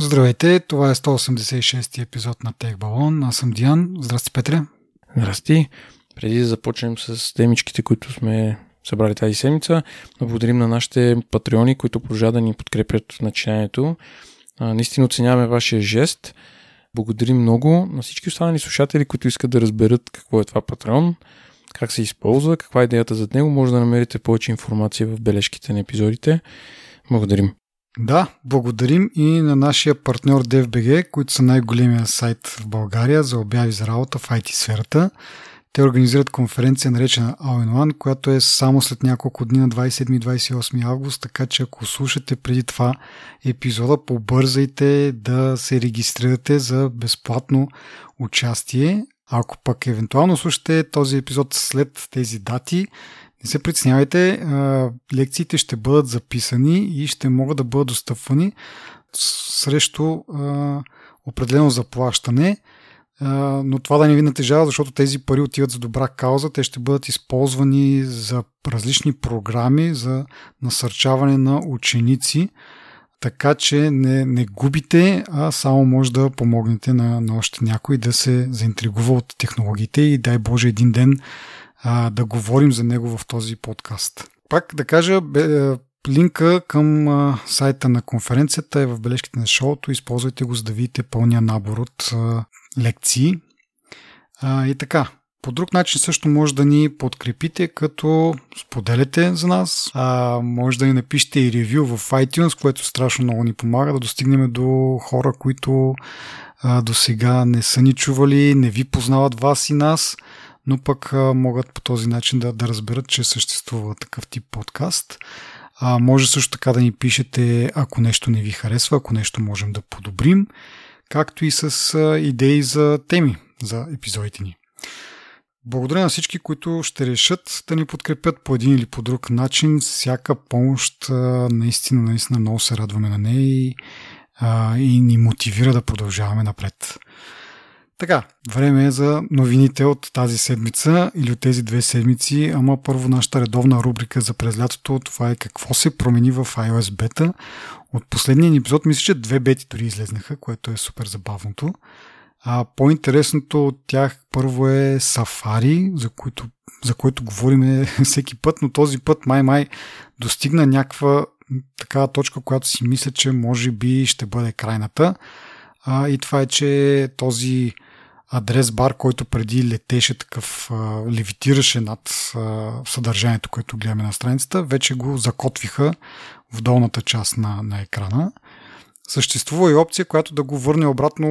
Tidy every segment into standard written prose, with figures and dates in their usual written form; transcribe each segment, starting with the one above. Здравейте, това е 186-ти епизод на TechBallon. Аз съм Диан. Здрасти, Петре. Здрасти. Преди да започнем с темичките, които сме събрали тази седмица, да благодарим на нашите патреони, които продължават да ни подкрепят начинанието. Наистина оценяваме вашия жест. Благодарим много на всички останали слушатели, които искат да разберат какво е това Патреон, как се използва, каква е идеята зад него. Може да намерите повече информация в бележките на епизодите. Благодарим. Да, благодарим и на нашия партньор DEV.BG, които са най-големия сайт в България за обяви за работа в IT сферата. Те организират конференция, наречена All in One, която е само след няколко дни на 27 и 28 август, така че ако слушате преди това епизода, побързайте да се регистрирате за безплатно участие. Ако пък евентуално слушате този епизод след тези дати, не се притеснявайте, лекциите ще бъдат записани и ще могат да бъдат достъпвани срещу определено заплащане. Но това да не ви натежава, защото тези пари отиват за добра кауза, те ще бъдат използвани за различни програми за насърчаване на ученици, така че не губите, а само може да помогнете на още някой да се заинтригува от технологиите и дай Боже един ден да говорим за него в този подкаст. Пак да кажа, линка към сайта на конференцията е в бележките на шоуто, използвайте го, за да видите пълния набор от лекции. И така, по друг начин също може да ни подкрепите, като споделяте за нас, може да ни напишете и ревю в iTunes, което страшно много ни помага да достигнем до хора, които до сега не са ни чували, не ви познават вас и нас, но пък могат по този начин да разберат, че съществува такъв тип подкаст. Може също така да ни пишете, ако нещо не ви харесва, ако нещо можем да подобрим, както и с идеи за теми за епизодите ни. Благодаря на всички, които ще решат да ни подкрепят по един или по друг начин. Всяка помощ наистина много се радваме на нея и ни мотивира да продължаваме напред. Така, време е за новините от тази седмица или от тези две седмици, ама първо нашата редовна рубрика за през лятото, това е какво се промени в iOS бета. От последния епизод мисля, че 2 бети дори излезнаха, което е супер забавното. По-интересното от тях първо е Safari, за който говорим всеки път, но този път май достигна някаква такава точка, която си мисля, че може би ще бъде крайната. И това е, че този адрес бар, който преди летеше такъв, левитираше над съдържанието, което гледаме на страницата, вече го закотвиха в долната част на екрана. Съществува и опция, която да го върне обратно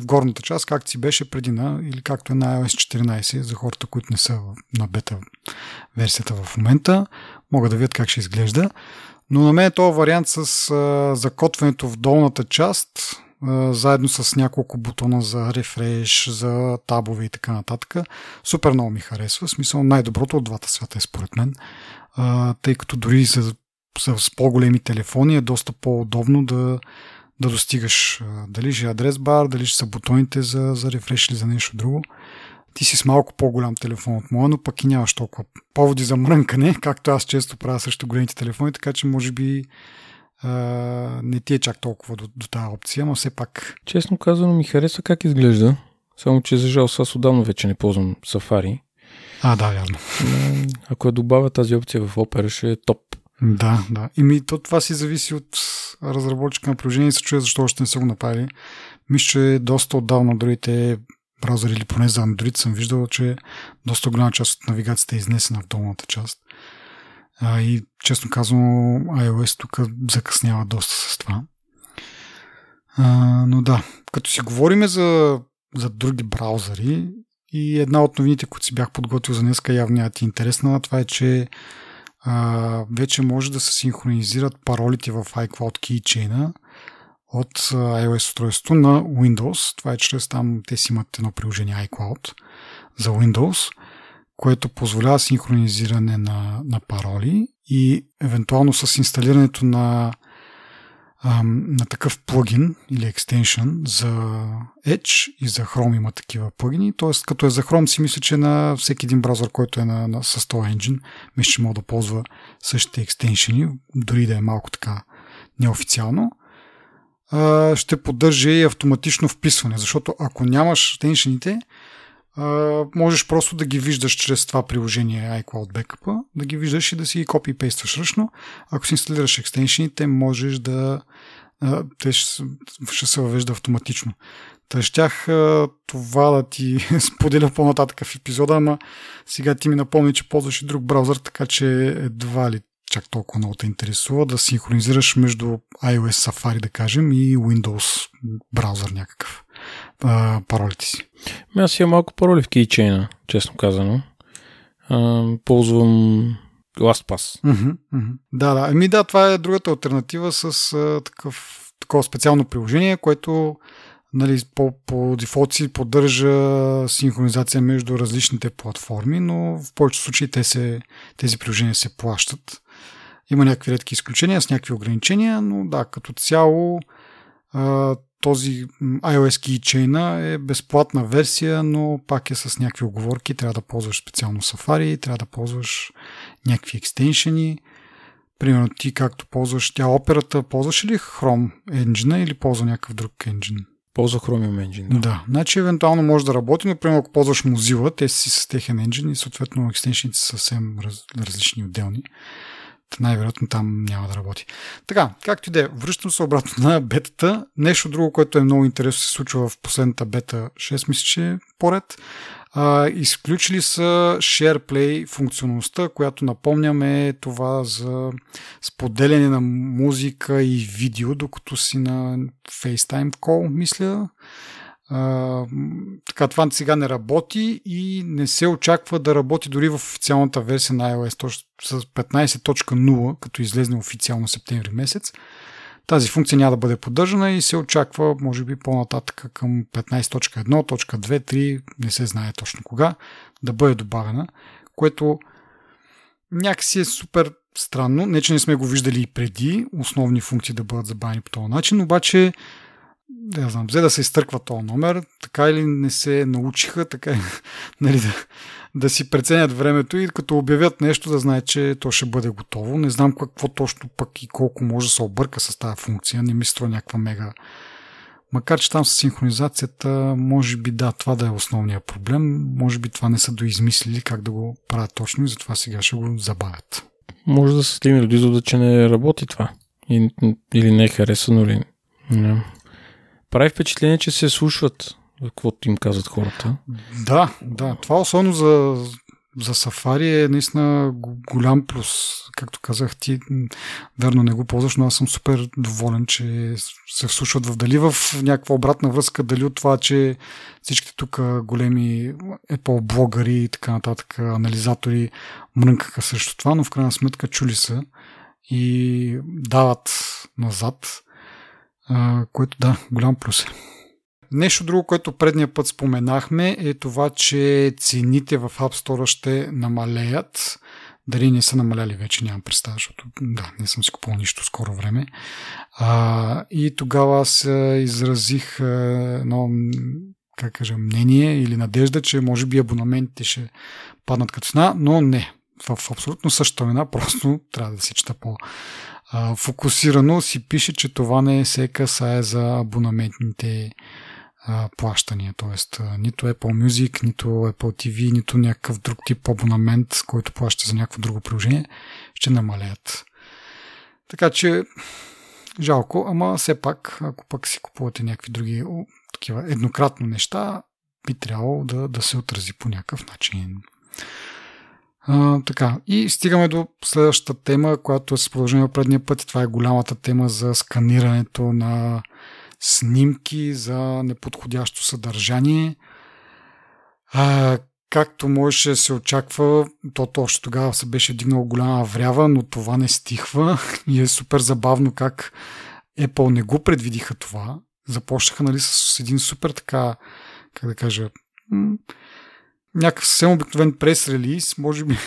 в горната част, както си беше преди или както е на iOS 14, за хората, които не са на бета версията в момента, могат да видят как ще изглежда. Но на мен този вариант с закотвянето в долната част, заедно с няколко бутона за рефреш, за табове и така нататък. Супер много ми харесва. В смисъл най-доброто от двата свята е според мен. Тъй като дори с по-големи телефони е доста по-удобно да достигаш дали ще е адрес бар, дали ще са бутоните за рефреш или за нещо друго. Ти си с малко по-голям телефон от моя, но пък и нямаш толкова поводи за мрънкане, както аз често правя също големите телефони, така че може би не ти е чак толкова до тази опция, но все пак. Честно казано ми харесва как изглежда, само че за жал аз отдавна вече не ползвам Safari. Да, вярно. Ако я добавя тази опция в Opera, ще е топ. Да. То това си зависи от разработчика на приложение и се чуя защо още не са го направили. Мисля, че доста отдавна другите браузъри или поне за Android съм виждал, че доста голяма част от навигацията е изнесена в долната част. И честно казано, iOS тук закъснява доста с това. Но да, като си говорим за други браузъри и една от новините, които си бях подготвил за днеска, явно ти е интересна, това е, че вече може да се синхронизират паролите в iCloud Keychain от iOS устройството на Windows. Това е чрез там, те си имат едно приложение iCloud за Windows, което позволява синхронизиране на пароли и евентуално с инсталирането на такъв плагин или екстеншън за Edge и за Chrome има такива плагини. Тоест, като е за Chrome си мисля, че на всеки един браузър, който е с този енджин, мисля, че мога да ползва същите екстеншъни, дори да е малко така неофициално. ще поддържа и автоматично вписване, защото ако нямаш теншените, можеш просто да ги виждаш чрез това приложение iCloud Backup, да ги виждаш и да си ги копи-пействаш ръчно. Ако си инсталираш екстеншените, можеш да те ще се въвежда автоматично. Та щях това да ти споделя по-нататък в епизода, ама сега ти ми напомни, че ползваш и друг браузър, така че едва ли чак толкова много те интересува да синхронизираш между iOS Safari, да кажем, и Windows браузър някакъв. Паролите си. Аз имам малко пароли в кейчейна, честно казано. Ползвам LastPass. Да. Да, това е другата алтернатива с такова специално приложение, което по дефолт си поддържа синхронизация между различните платформи, но в повечето случаи тези приложения се плащат. Има някакви редки изключения с някакви ограничения, но да, като цяло този iOS keychain е безплатна версия, но пак е с някакви оговорки. Трябва да ползваш специално Safari, трябва да ползваш някакви екстеншени. Примерно ти както ползваш тя операта, ползваш ли Chrome engine или ползва някакъв друг engine? Ползва Chromium engine. Да, значи евентуално може да работи, но примерно ако ползваш Mozilla, те си с техен engine и съответно екстеншените са съвсем различни отделни. Най-вероятно там няма да работи. Така, както и да е, връщам се обратно на бетата. Нещо друго, което е много интересно, се случва в последната бета 6, мисля, че поред. Изключили са SharePlay функционалността, която напомняме това за споделяне на музика и видео, докато си на FaceTime call, мисля. Така, това сега не работи и не се очаква да работи дори в официалната версия на iOS, точно с 15.0, като излезне официално септември месец. Тази функция няма да бъде поддържана и се очаква, може би, по-нататък към 15.1, 2, 3, не се знае точно кога, да бъде добавена, което някакси е супер странно. Не, че не сме го виждали и преди, основни функции да бъдат забавени по този начин, обаче да знам, взе да се изтърква този номер, така или не се научиха, така нали, да си преценят времето и като обявят нещо да знае, че то ще бъде готово. Не знам какво точно пък и колко може да се обърка с тази функция, не ми струва някаква мега. Макар, че там с синхронизацията, може би да, това да е основният проблем, може би това не са доизмислили как да го правят точно и затова сега ще го забавят. Може да се стигне до извода, че не работи това или не е харесано, или не. Прави впечатление, че се слушват каквото им казват хората. Да. Това особено за Safari е наистина голям плюс. Както казах, ти верно не го ползваш, но аз съм супер доволен, че се вслушват дали в някаква обратна връзка, дали от това, че всичките тук големи Apple блогъри и така нататък, анализатори мрънкаха срещу това, но в крайна сметка чули са и дават назад, което да, голям плюс е. Нещо друго, което предния път споменахме, е това, че цените в App Store ще намалеят. Дали не са намаляли вече, нямам представа, защото да, не съм си купил нищо скоро време. И тогава аз изразих едно, как кажа, мнение или надежда, че може би абонаментите ще паднат като цена, но не. В абсолютно същата вина, просто трябва да се чета по-фокусирано, си пише, че това не се касае за абонаментните плащания, т.е. нито Apple Music, нито Apple TV, нито някакъв друг тип абонамент, който плаща за някакво друго приложение, ще намалеят. Така че жалко, ама все пак, ако пък си купувате някакви други такива еднократно неща, би трябвало да се отрази по някакъв начин. Така, и стигаме до следващата тема, която се продължава предния път, и това е голямата тема за сканирането на снимки за неподходящо съдържание. Както можеше да се очаква, то още тогава се беше дигнала голяма врява, но това не стихва и е супер забавно как Apple не го предвидиха това. Започнаха нали, с един супер така, как да кажа, някакъв съвсем обикновен прес-релиз, може би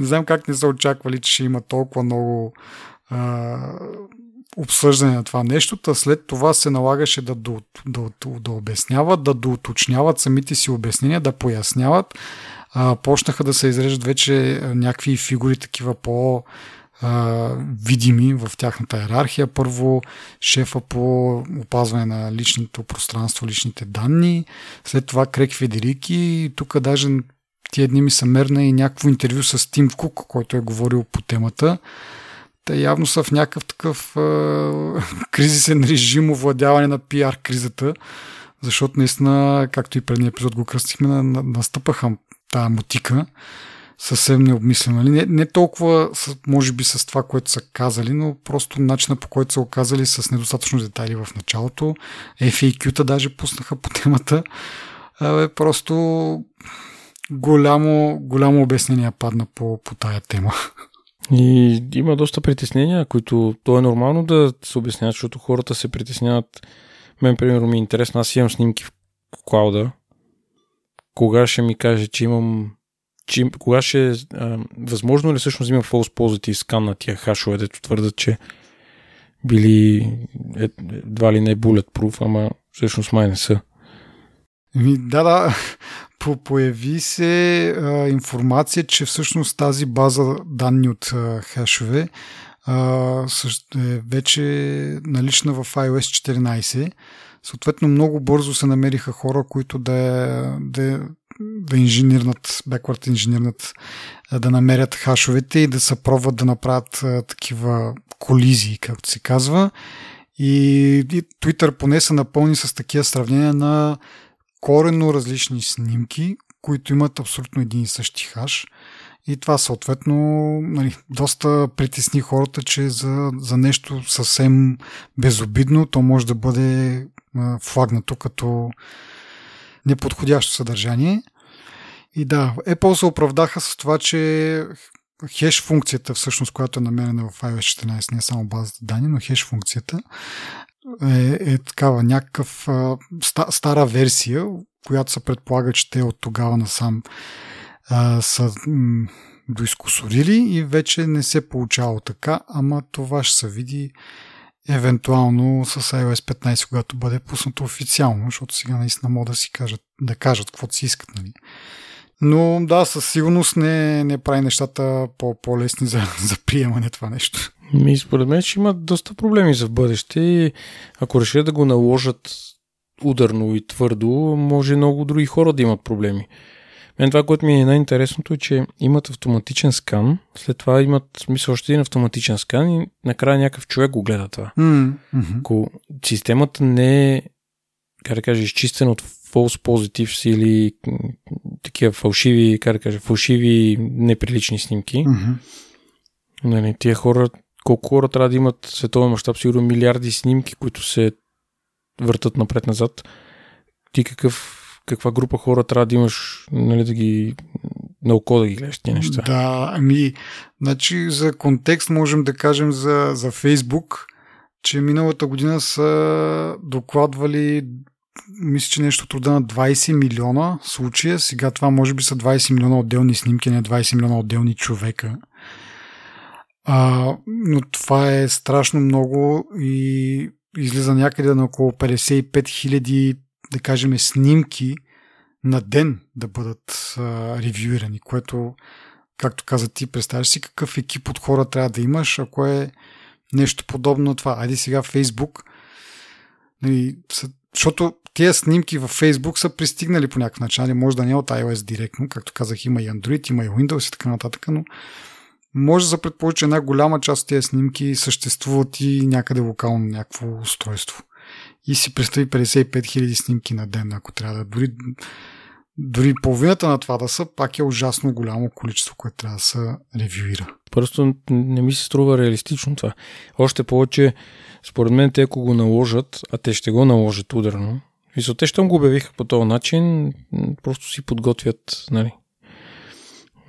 не знам как не са очаквали, че ще има толкова много обсъждане на това нещо, та след това се налагаше да обясняват, да доуточняват самите си обяснения, да поясняват. Почнаха да се изреждат вече някакви фигури такива по видими в тяхната йерархия. Първо шефа по опазване на личното пространство, личните данни. След това Крейг Федериги. Тук даже тия дни ми се мерна и някакво интервю с Тим Кук, който е говорил по темата. Те явно са в някакъв такъв кризисен режим, овладяване на PR кризата, защото наистина, както и предния епизод го кръстихме, настъпаха тая мутика. Съвсем необмислено. Не толкова, може би, с това, което са казали, но просто начина, по който са оказали, с недостатъчно детайли в началото. FAQ-та даже пуснаха по темата. Просто голямо обяснение падна по тая тема. И има доста притеснения, които то е нормално да се обясняват, защото хората се притесняват. Мен, примерно, ми е интересно. Аз имам снимки в клауда. Кога ще ми каже, че имам... Кога ще... възможно ли всъщност имам false positive скан на тия хашове, дето твърдат, че били едва ли не bulletproof, ама всъщност май не са. Да. Появи се информация, че всъщност тази база данни от хашове е вече налична в iOS 14. Съответно, много бързо се намериха хора, които да инженернат, backward инженернат, да намерят хашовете и да се пробват да направят такива колизии, както се казва. И Twitter поне се напълни с такива сравнения на коренно различни снимки, които имат абсолютно един и същи хаш. И това съответно доста притесни хората, че за нещо съвсем безобидно то може да бъде флагнато като неподходящо съдържание. И да, Apple се оправдаха с това, че хеш функцията, всъщност, която е намерена в iOS 14, не е само базата данни, но хеш функцията е такава някакъв стара версия, която се предполага, че те от тогава насам са доискусорили и вече не се получава така, ама това ще се види евентуално с iOS 15, когато бъде пуснато официално, защото сега наистина могат да си кажат каквото си искат. Нали? Но да, със сигурност не прави нещата по-лесни за приемане това нещо. И според мен ще имат доста проблеми за бъдеще и ако решат да го наложат ударно и твърдо, може много други хора да имат проблеми. Мен това, което ми е най-интересното е, че имат автоматичен скан, след това имат смисъл още един автоматичен скан и накрая някакъв човек го гледа това. Mm-hmm. Ако системата не е, как да кажа, изчистена от false positives или такива фалшиви, как да кажа, фалшиви неприлични снимки, mm-hmm. нали, тия хора, колко хора трябва да имат световен мащаб, сигурно милиарди снимки, които се въртат напред-назад. Ти каква група хора трябва да имаш, нали, да ги на око да ги гледаш тия неща? Да, значи за контекст можем да кажем за Facebook, че миналата година са докладвали, мисля, че нещо от рода на 20 милиона случая. Сега това може би са 20 милиона отделни снимки, не 20 милиона отделни човека. Но това е страшно много и излиза някъде на около 55 хиляди, да кажем, снимки на ден да бъдат ревюирани, което, както каза ти, представяш си какъв екип от хора трябва да имаш, ако е нещо подобно на това. Айде сега Фейсбук, защото тези снимки във Фейсбук са пристигнали по някакъв начин, може да не от iOS директно, както казах, има и Android, има и Windows и така нататък, но може да се предположи, че една голяма част от тези снимки съществуват и някъде локално някакво устройство. И си представи 55 000 снимки на ден, ако трябва да. Дори половината на това да са, пак е ужасно голямо количество, което трябва да се ревюира. Просто не ми се струва реалистично това. Още повече, според мен, те ако го наложат, а те ще го наложат ударно. Мисля, те ще го обявиха по този начин, просто си подготвят, нали.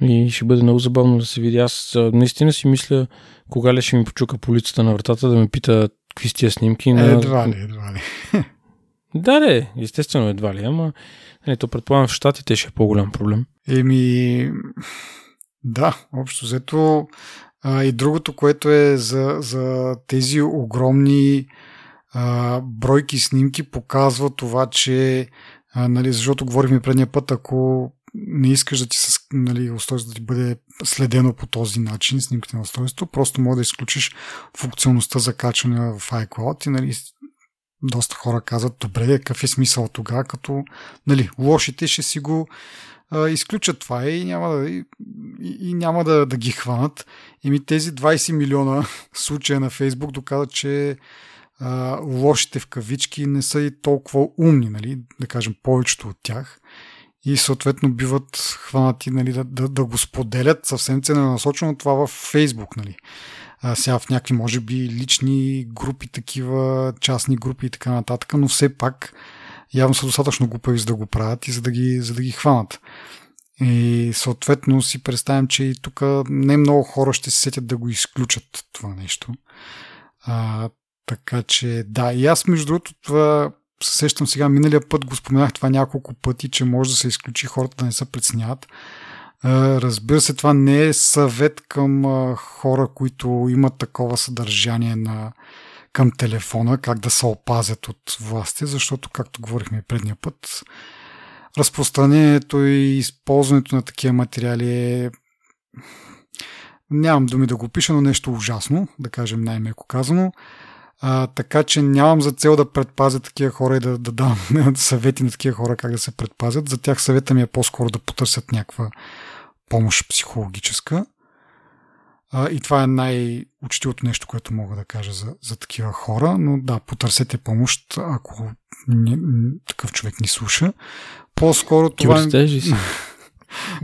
И ще бъде много забавно да се види. Аз наистина си мисля, кога ли ще ми почука полицията на вратата да ме пита какви сте снимки на... Едва ли. Да, естествено едва ли, ама то предполагам в щатите ще е по-голям проблем. Да, общо взето. И другото, което е за тези огромни бройки снимки, показва това, че, защото говорихме предния път, ако не искаш да ти с, нали, устройството да ти бъде следено по този начин, снимките на устройството, просто може да изключиш функционалността за качване в iCloud и нали, доста хора казват, добре, какъв е смисъл тогава, като нали, лошите ще си го изключат това и няма да, и няма да, да ги хванат. Еми тези 20 милиона случая на Facebook доказват, че лошите в кавички не са и толкова умни, нали, да кажем повечето от тях и съответно биват хванати нали, да го споделят съвсем целенасочено това във Facebook. Нали. Сега в някакви може би лични групи, такива частни групи и така нататък, но все пак явно са достатъчно глупави за да го правят и за да ги хванат. И съответно си представям, че и тук не много хора ще се сетят да го изключат това нещо. Така че да, и аз между другото това сещам сега, миналия път го споменах това няколко пъти, че може да се изключи хората да не се преценяват. Разбира се, това не е съвет към хора, които имат такова съдържание на към телефона, как да се опазят от властите, защото, както говорихме и предния път, разпространението и използването на такива материали е... Нямам думи да го пиша, но нещо ужасно, да кажем най-меко казано. Така че нямам за цел да предпазя такива хора и да дам съвети на такива хора как да се предпазят. За тях съвета ми е по-скоро да потърсят някаква помощ психологическа. И това е най-учтивото нещо, което мога да кажа за такива хора, но да, потърсете помощ, ако такъв човек ни слуша. По-скоро това...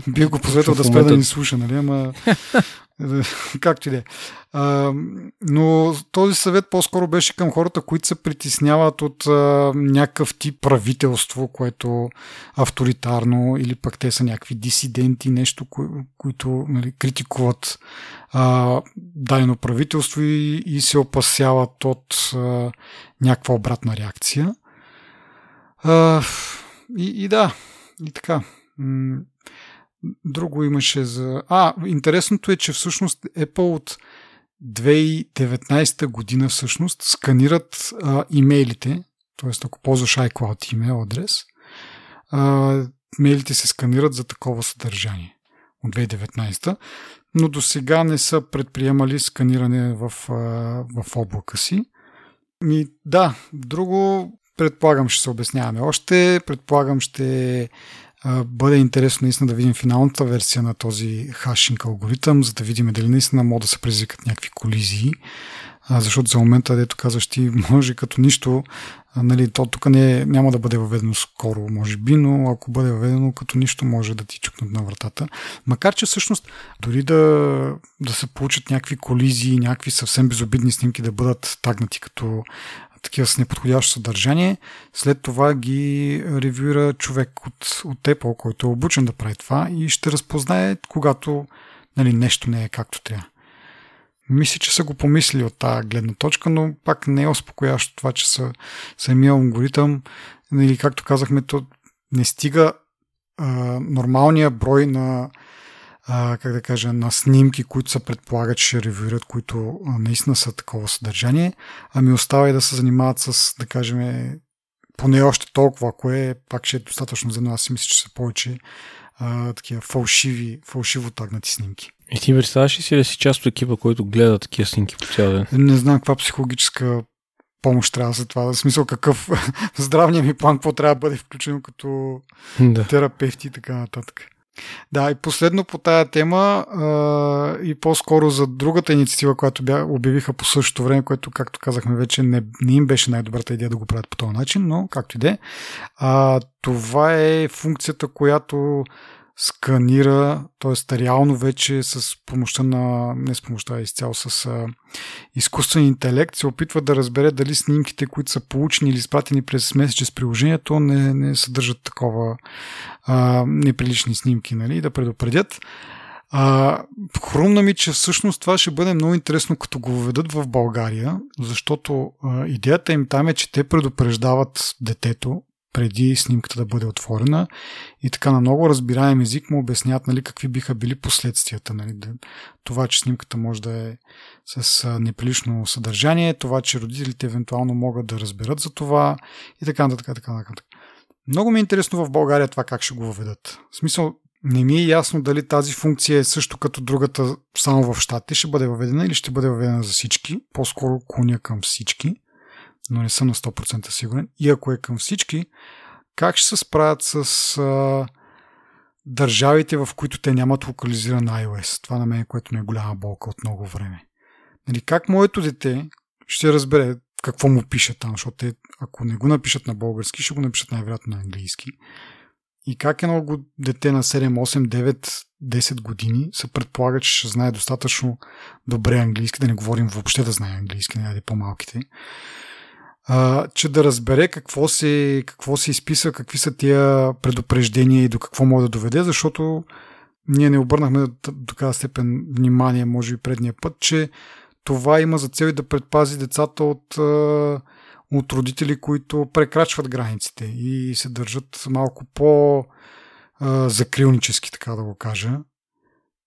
Бих го посветил да спре да ни слуша, нали, ама... Както и да е. Но този съвет по-скоро беше към хората, които се притесняват от някакъв тип правителство, което авторитарно, или пък те са някакви дисиденти, нещо, които нали, критикуват дайно правителство и се опасяват от някаква обратна реакция. И да, и така. Друго имаше за... Интересното е, че всъщност Apple от 2019 година всъщност сканират имейлите, т.е. ако ползваш iCloud имейл адрес, имейлите се сканират за такова съдържание от 2019, но до сега не са предприемали сканиране в облака си. И да, друго предполагам ще се обясняваме още, предполагам ще... Бъде интересно наистина да видим финалната версия на този хашинг алгоритъм, за да видим дали наистина могат да се предизвикат някакви колизии, защото за момента, дето казваш ти, може като нищо, нали, то тук няма да бъде въведено скоро, може би, но ако бъде въведено като нищо, може да ти чукнат на вратата. Макар че всъщност дори да се получат някакви колизии, някакви съвсем безобидни снимки да бъдат тагнати като такива с неподходящо съдържание, след това ги ревюира човек от Apple, който е обучен да прави това и ще разпознае, когато нали, нещо не е както трябва. Мисля, че са го помислили от тази гледна точка, но пак не е успокоящо това, че самия алгоритъм, или както казахме, то не стига нормалния брой на как да кажа, на снимки, които се предполагат, че ще ревюират, които наистина са такова съдържание, ами остава и да се занимават с, да кажем, поне още толкова, ако е, пак ще е достатъчно за нас, мисля, че са повече такива фалшиво тагнати снимки. И ти представяш ли си да си част от екипа, който гледа такива снимки по цял ден? Не знам каква психологическа помощ трябва за това. В смисъл какъв здравния ми план, какво трябва да бъде включено като терапевти и така нататък. Да, и последно по тая тема и по-скоро за другата инициатива, която обявиха по същото време, което, както казахме вече, не им беше най-добрата идея да го правят по този начин, но както и де. Това е функцията, която сканира, т.е. реално вече с помощта на, не с помощта, изцяло с изкуствен интелект се опитва да разбере дали снимките, които са получени или изпратени през Messages приложението, не съдържат такова неприлични снимки, нали, да предупредят. Хрумна ми, че всъщност това ще бъде много интересно, като го въведат в България, защото идеята им там е, че те предупреждават детето преди снимката да бъде отворена и така на много разбираем език му обяснят нали, какви биха били последствията. Нали. Това, че снимката може да е с неприлично съдържание, това, че родителите евентуално могат да разберат за това и така нататък. Много ми е интересно в България това как ще го въведат. В смисъл, не ми е ясно дали тази функция е също като другата само в щатите, ще бъде въведена или ще бъде въведена за всички. По-скоро клоня към всички, но не съм на 100% сигурен. И ако е към всички, как ще се справят с държавите, в които те нямат локализиран iOS? Това на мен, което не е голяма болка от много време. Нали, как моето дете ще разбере какво му пише там, защото те, ако не го напишат на български, ще го напишат най-вероятно на английски. И как едно дете на 7, 8, 9, 10 години се предполага, че ще знае достатъчно добре английски, да не говорим въобще да знае английски, не по-малките, че да разбере какво се изписва, какви са тия предупреждения и до какво може да доведе, защото ние не обърнахме до тази степен внимание, може би предния път, че това има за цел и да предпази децата от родители, които прекрачват границите и се държат малко по-закрилнически, така да го кажа.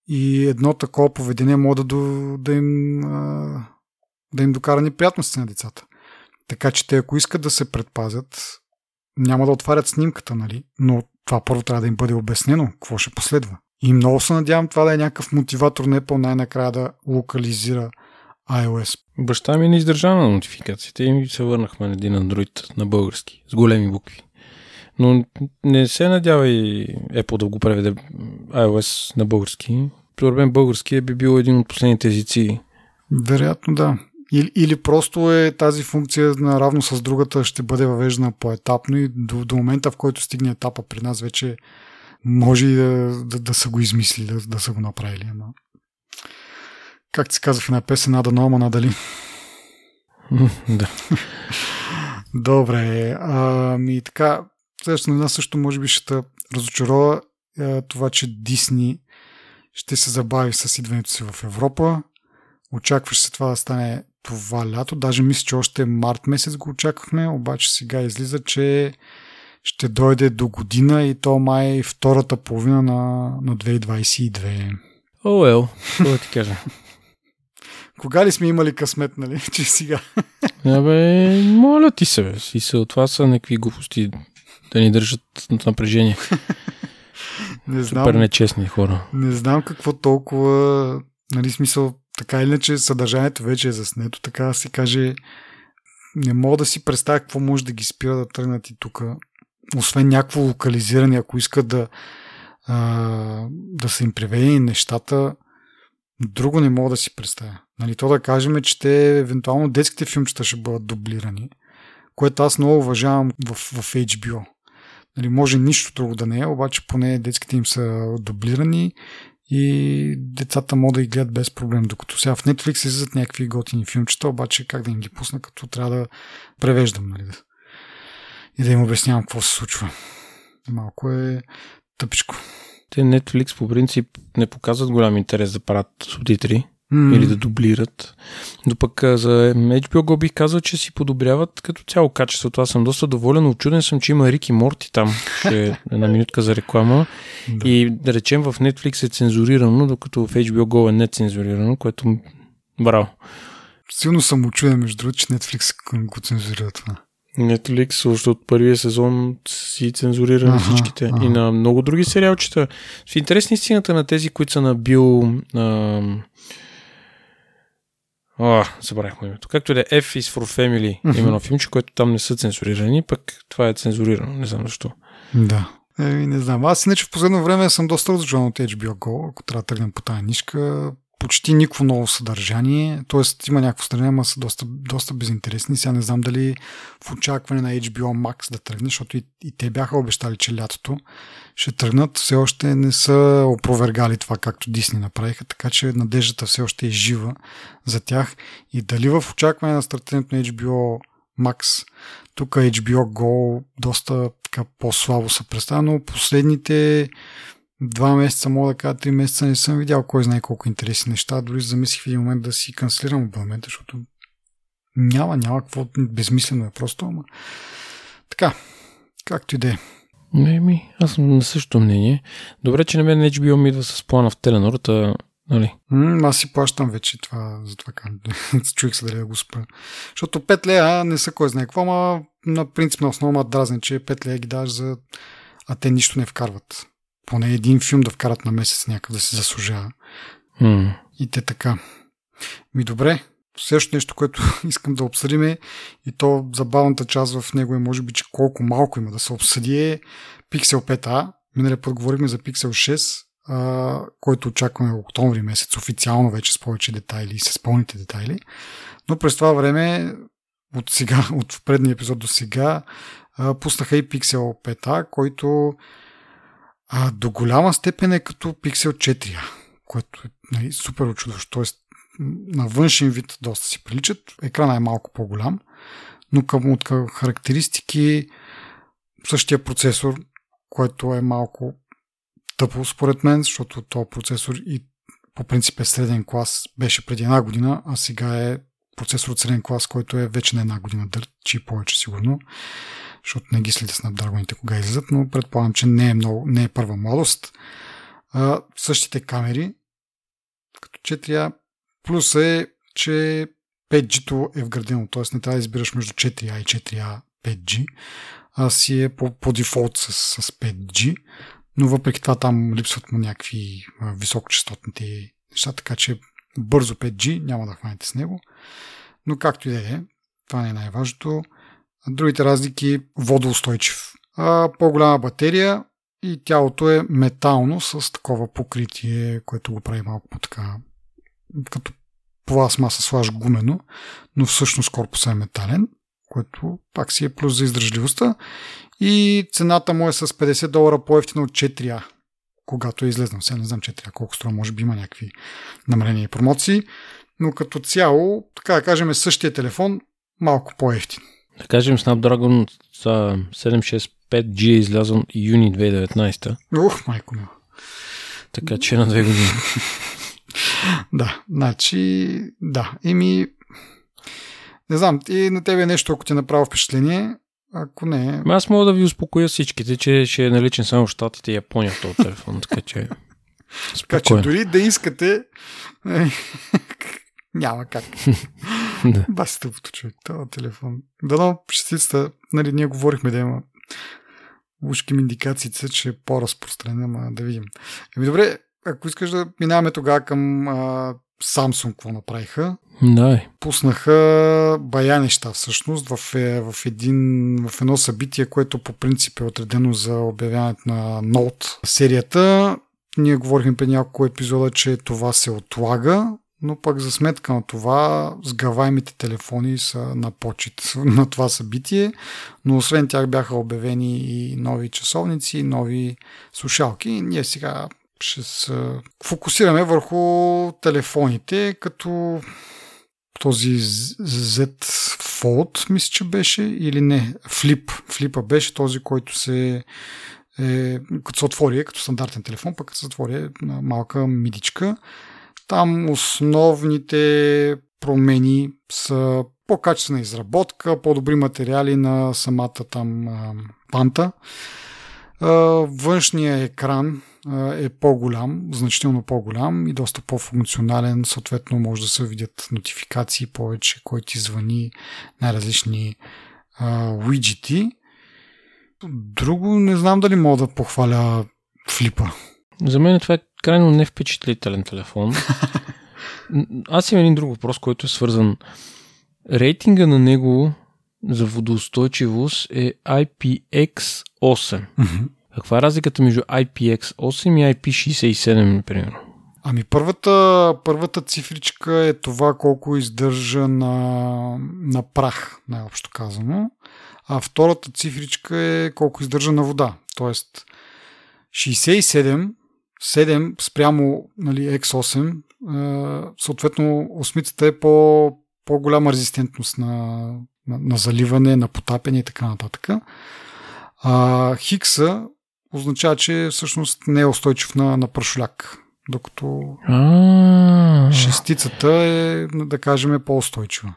И едно такова поведение може да им докара неприятности на децата. Така че те, ако искат да се предпазят, няма да отварят снимката, нали? Но това първо трябва да им бъде обяснено какво ще последва. И много се надявам това да е някакъв мотиватор на Apple най-накрая да локализира iOS. Баща ми не издържа на нотификациите и се върнахме на един Android на български, с големи букви. Но не се надява и Apple да го преведе iOS на български. Прорабен български би бил един от последните езици. Вероятно да. Или просто е тази функция наравно с другата ще бъде въвеждана поетапно и до момента, в който стигне етапа при нас, вече може и да са го измислили, да са го направили. Ама... Как ти казах в една песен, надано, ама надали. Да. Добре. И така, следващата новина също може би ще разочарова това, че Дисни ще се забави с идването си в Европа. Очакваше се това да стане това лято. Даже мисля, че още март месец го очаквахме, обаче сега излиза, че ще дойде до година и то май втората половина на 2022. О, well, какво да ти кажа? Кога ли сме имали късмет, нали? Че сега? Абе, моля ти се, бе. И се от това са някакви глупости да ни държат на напрежение. Не знам. Супер нечестни хора. Не знам какво толкова, нали, смисъл, така или иначе съдържанието вече е заснето, така да се каже, не мога да си представя какво може да ги спира да тръгнат и тук. Освен някакво локализиране, ако искат да са им преведени нещата, друго не мога да си представя. Нали, то да кажем, че те, евентуално детските филмчета ще бъдат дублирани, което аз много уважавам в HBO. Нали, може нищо друго да не е, обаче поне детските им са дублирани и децата могат да ги гледат без проблем. Докато сега в Netflix излизат някакви готини филмчета, обаче как да им ги пусна, като трябва да превеждам, нали, и да им обяснявам какво се случва. Малко е тъпичко. Те Netflix по принцип не показват голям интерес да правят субтитри или да дублират. Но пък за HBO го бих казал, че си подобряват като цяло качеството. Аз съм доста доволен, очуден съм, че има Рик и Морти там. Ще е една минутка за реклама. Да. И да речем в Netflix е цензурирано, докато в HBO Go е нецензурирано, което браво. Силно съм очуден, между другото, че Netflix го цензурира това. Netflix още от първия сезон си цензурира на всичките и на много други сериалчета. В интересна истината на тези, които са на Бил... забравяхме името. Както и да е, F is for Family, именно филмче, което там не са цензурирани, пък това е цензурирано, не знам защо. Да. Не знам. Аз иначе в последно време съм доста разочарован от HBO Go, ако трябва да тръгнем по тази нишка. Почти никакво ново съдържание, т.е. има някакво съдържание, но са доста безинтересни. Сега не знам дали в очакване на HBO Max да тръгне, защото и те бяха обещали, че лятото ще тръгнат. Все още не са опровергали това, както Дисни направиха, така че надеждата все още е жива за тях. И дали в очакване на стартирането на HBO Max, тук HBO Go доста така по-слабо се представя, но последните... 2 месеца, мога да кажа, 3 месеца не съм видял кой знае колко интересни неща. Дори замислих в един момент да си канцелирам абонамента, защото няма какво, безмислено е просто, ама така, както и да е. Аз съм на същото мнение. Добре, че на мен HBO ми идва с плана в Теленор, Нали? Аз си плащам вече това, за това чуих се дали да го спра. Защото 5 лея не са кой знае какво, ама на принцип на основа дразни, че 5 лея ги даваш за... А те нищо не вкарват. Поне един филм да вкарат на месец някакъв да се заслужава. И те така. Ми добре, също нещо, което искам да обсъдим е, и то забавната част в него е може би, че колко малко има да се обсъди е Pixel 5a. Миналия път говорихме за Pixel 6, който очакваме в октомври месец официално вече с повече детайли и с пълните детайли. Но през това време от сега, от предния епизод до сега, пуснаха и Pixel 5a, който до голяма степен е като Pixel 4a, което е нали, супер очудващо. Тоест на външен вид доста си приличат. Екранът е малко по-голям, но към характеристики същия процесор, който е малко тъпо според мен, защото този процесор и по принцип е среден клас, беше преди една година, а сега е процесор от среден клас, който е вече на една година дърт, че и повече сигурно, защото не ги следя Snapdragon-ите кога излизат, но предполагам, че не е първа младост. Същите камери, като 4A, плюс е, че 5G-то е вградено, т.е. не трябва да избираш между 4A и 4A 5G, а си е по дефолт с 5G, но въпреки това там липсват му някакви високочастотните неща, така че бързо 5G няма да хванете с него. Но както и да е, това не е най-важното. Другите разлики водоустойчив. По-голяма батерия и тялото е метално с такова покритие, което го прави малко така като пластмаса слаж гумено, но всъщност корпусът е метален, което пак си е плюс за издръжливостта. И цената му е с $50 по-евтина от 4A, когато е излезнал. Сега не знам 4A колко струва, може би има някакви намерения и промоции, но като цяло, така да кажем, е същия телефон, малко по-евтин. Да кажем, Snapdragon 765G е излязъл юни 2019. Ух, майко ми. Така че на 2 години. Да, значи, да, не знам, и на тебе нещо, ако ти направи впечатление, ако не... Аз мога да ви успокоя всичките, че ще е наличен само в Щатите и Япония този телефон, така че... Така че дори да искате, няма как. Баси тъпото човек, този телефон. Дано шестицата, нали, ние говорихме да има ушким индикациите, че е по-разпространена, ама да видим. Добре, ако искаш да минаваме тогава към Samsung, какво направиха. Да. Пуснаха бая неща всъщност в едно събитие, което по принцип е отредено за обявяването на Note серията. Ние говорихме пред няколко епизода, че това се отлага, но пък за сметка на това сгъваемите телефони са на почет на това събитие, но освен тях бяха обявени и нови часовници, и нови слушалки. Ние сега ще се фокусираме върху телефоните, като този Z Fold, мисля, че беше, или не, Flip. Flip-а беше този, който като се отвори, като стандартен телефон, пък като се отвори малка мидичка. Там основните промени са по-качествена изработка, по-добри материали на самата там панта. Външният екран е по-голям, значително по-голям и доста по-функционален. Съответно може да се видят нотификации повече, които ти звъни най-различни уиджети. Друго не знам дали мога да похваля Флипа. За мен това е крайно невпечатлителен телефон. Аз имам един друг въпрос, който е свързан. Рейтинга на него за водоустойчивост е IPX8. Mm-hmm. Каква е разликата между IPX8 и IP67, например? Ами първата цифричка е това колко издържа на прах, най-общо казано. А втората цифричка е колко издържа на вода. Тоест 67, 7 спрямо нали, X8, съответно осмицата е по-голяма резистентност на заливане, на потапяне и така нататък. Хикса означава, че всъщност не е устойчив на прашоляк, докато шестицата е, да кажем, е по-устойчива.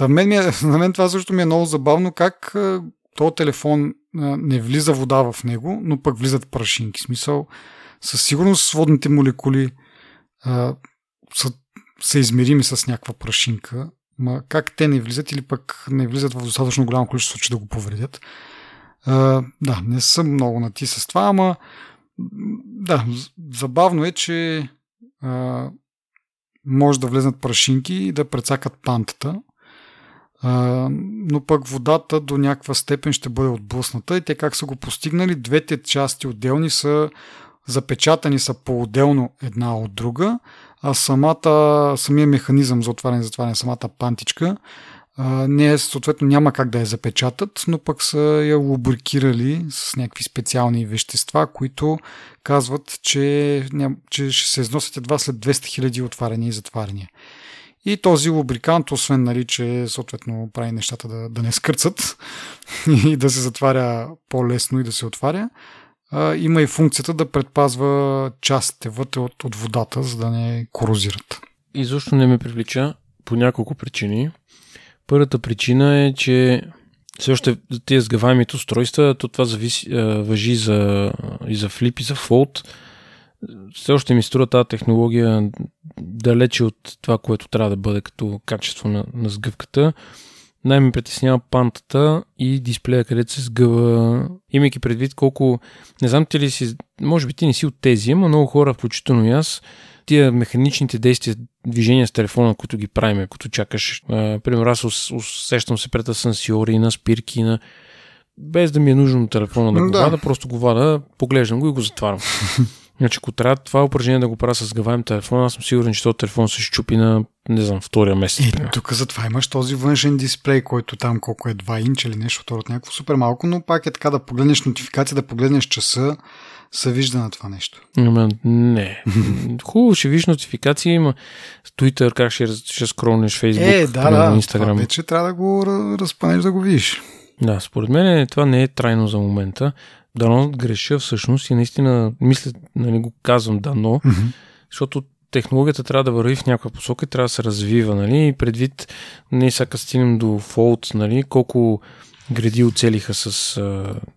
На мен това също ми е много забавно, как този телефон не влиза вода в него, но пък влизат прашинки. Смисъл, със сигурност водните молекули са измерими с някаква прашинка. Ма как те не влизат или пък не влизат в достатъчно голямо количество, че да го повредят. Да, не съм много нати с това, ама да, забавно е, че може да влезнат прашинки и да прецакат пантата, но пък водата до някаква степен ще бъде отблъсната и те как са го постигнали? Двете части отделни са запечатани са по-отделно една от друга, а самия механизъм за отваряне и затваряне, самата пантичка не е, съответно няма как да я запечатат, но пък са я лубрикирали с някакви специални вещества, които казват, че ще се износят едва след 200 000 отваряния и затваряния. И този лубрикант, освен, че съответно прави нещата да не скърцат и да се затваря по-лесно и да се отваря, има и функцията да предпазва частите вътре от водата, за да не корозират. Изобщо не ме привлича по няколко причини. Първата причина е, че все още тези сгъваемите устройства, то това важи и за Flip, и за Fold. Все още ми струва тази технология далече от това, което трябва да бъде като качество на сгъвката. Най-ме притеснява пантата и дисплея, където се сгъва. Имайки предвид колко... Не знам ти ли си... Може би ти не си от тези, ама много хора, включително и аз, тия механичните действия, движения с телефона, които ги правим, като чакаш. Примерно аз усещам се пред асансьори, на спирки, на... без да ми е нужно телефона да го вада, просто го вада, поглеждам го и го затварям. Значи, ако трябва това упражнение да го правя с сгъваем телефон, аз съм сигурен, че този телефон се щупи на, не знам, втория месец. Тук затова имаш този външен дисплей, който там колко е 2 инча или нещо от някакво супер малко, но пак е така да погледнеш нотификация, да погледнеш часа, се вижда на това нещо. Не. Хубаво, ще виж нотификации, има Twitter, как ще скролнеш, Facebook, да, Instagram. Вече трябва да го разпънеш да го видиш. Да, според мен това не е трайно за момента. Дано греша всъщност и наистина мисля, нали го казвам дано, защото технологията трябва да върви в някаква посока и трябва да се развива, нали, и предвид не сега стигнем до Fold, нали, колко гради оцелиха с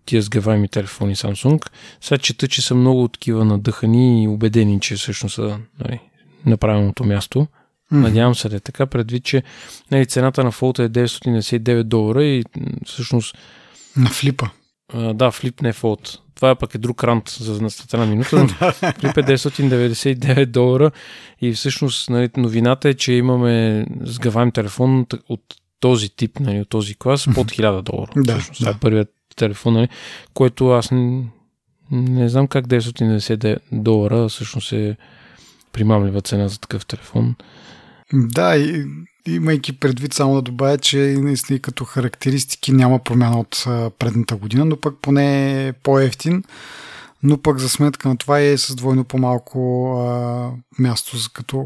тия сгъваеми телефони Samsung. Сега чета, че са много такива надъхани и убедени, че всъщност са, нали, на правилното място. Надявам се да е така, предвид, че, нали, цената на Fold е $999 и всъщност... На флипа. Да, Flip, не Fold. Това пък е друг рант за след една минута, но Flip е $999 и всъщност, нали, новината е, че имаме сгъваем телефон от този тип, нали, от този клас под $1000. Всъщност, това е първият телефон, нали, който аз не знам как $999 всъщност е примамлива цена за такъв телефон. Да, и имайки предвид, само да добавя, че наистина като характеристики няма промяна от предната година, но пък поне е по-евтин, но пък за сметка на това е с двойно по-малко място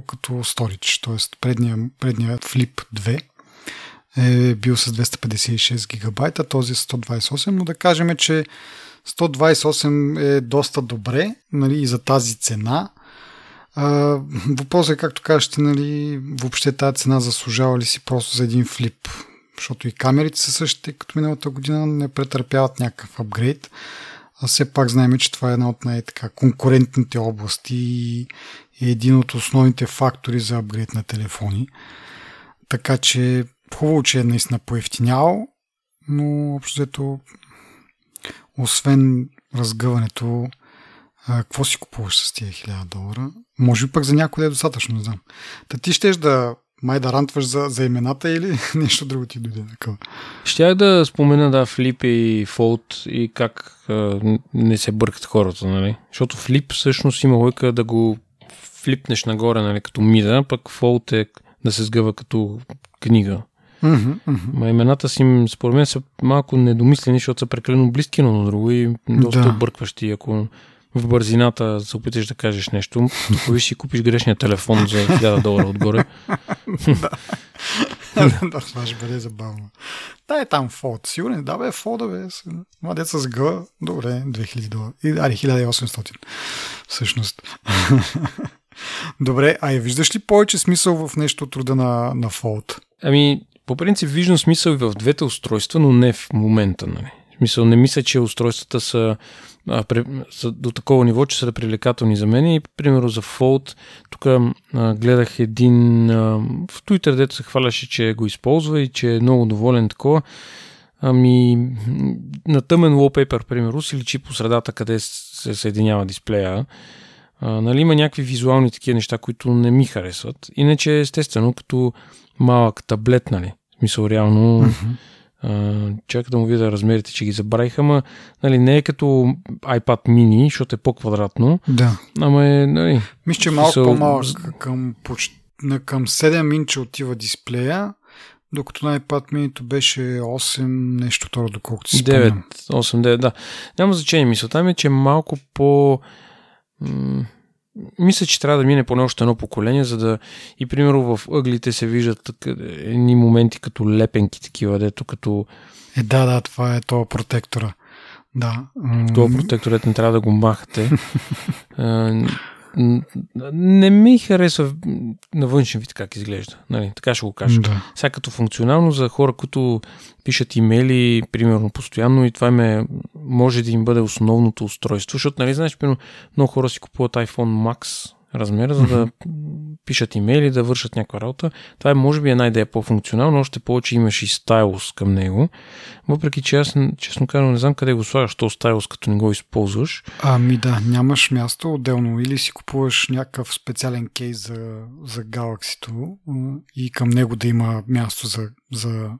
като сторидж, т.е. предният Flip 2 е бил с 256 гигабайта, този е 128, но да кажем, че 128 е доста добре, нали, и за тази цена. Въпросът е, както кажете, нали, въобще тази цена заслужава ли си просто за един флип, защото и камерите са същите като миналата година, не претърпяват някакъв апгрейд, а все пак знаем, че това е една от най-така конкурентните области и е един от основните фактори за апгрейд на телефони, така че хубаво, че е наистина поевтинял, но общото освен разгъването, какво си купуваш с тия $1000? Може би пък за някой да е достатъчно, не знам. Та ти щеш да май да рантваш за имената или нещо друго ти дойде такова? Щях да спомена, да, Flip и Fold и как не се бъркат хората, нали? Защото Flip всъщност има лойка да го флипнеш нагоре, нали, като мида, пък Fold е да се сгъва като книга. Ма имената си, според мен, са малко недомислени, защото са прекалено близки едно на друго и доста объркващи, ако в бързината се опиташ да кажеш нещо, тук виж си купиш грешния телефон за $1000 отгоре. Да, това ще бъде забавно. Да, е там Fold, сигурен, да бе, Fold, бе, младеца с гъла, добре, $2000, али 1800, всъщност. Добре, а виждаш ли повече смисъл в нещо от рода на Fold? Ами, по принцип виждам смисъл и в двете устройства, но не в момента, нали? В смисъл, не мисля, че устройствата са до такова ниво, че са привлекателни за мен. И, примерно, за Fold, тук гледах един в Twitter, дето се хваляше, че го използва и че е много доволен такова. Ами, на тъмен wallpaper, примерно, си личи по средата, къде се съединява дисплея. Нали, има някакви визуални такива неща, които не ми харесват. Иначе, естествено, като малък таблет, нали? В смисъл, реално... Mm-hmm. Чакай да му видя размерите, че ги забравих, ама нали, не е като iPad mini, защото е по-квадратно. Да. Ама е... Нали, мисля, че малко по-малък. Към 7 инча отива дисплея, докато на iPad mini-то беше 8 нещо второ, доколкото си спомням. 8-9, да. Няма значение. Мисълта ми е, че малко по... Мисля, че трябва да мине поне още едно поколение, за да и примерно в ъглите се виждат едни моменти като лепенки такива, дето като... Да, това е това протектора. Да. Това протекторът не трябва да го махате. Не ми харесва на външен вид как изглежда. Нали, така ще го кажа. Да. Сега като функционално за хора, които пишат имейли, примерно постоянно, и това може да им бъде основното устройство, защото, нали, знаеш, много хора си купуват iPhone Max размер, за да пишат имейли, да вършат някаква работа. Това е, може би, една идея по-функционална, още повече имаш и стайлус към него. Въпреки, че аз, честно казвам, не знам къде го слагаш този стайлус, като не го използваш. Ами да, нямаш място отделно. Или си купуваш някакъв специален кейс за Galaxy-то и към него да има място за